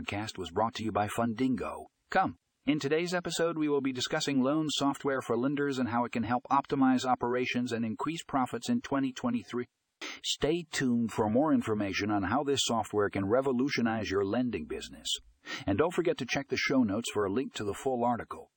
podcast was brought to you by Fundingo. Come, in today's episode, we will be discussing loan software for lenders and how it can help optimize operations and increase profits in 2023. Stay tuned for more information on how this software can revolutionize your lending business. And don't forget to check the show notes for a link to the full article.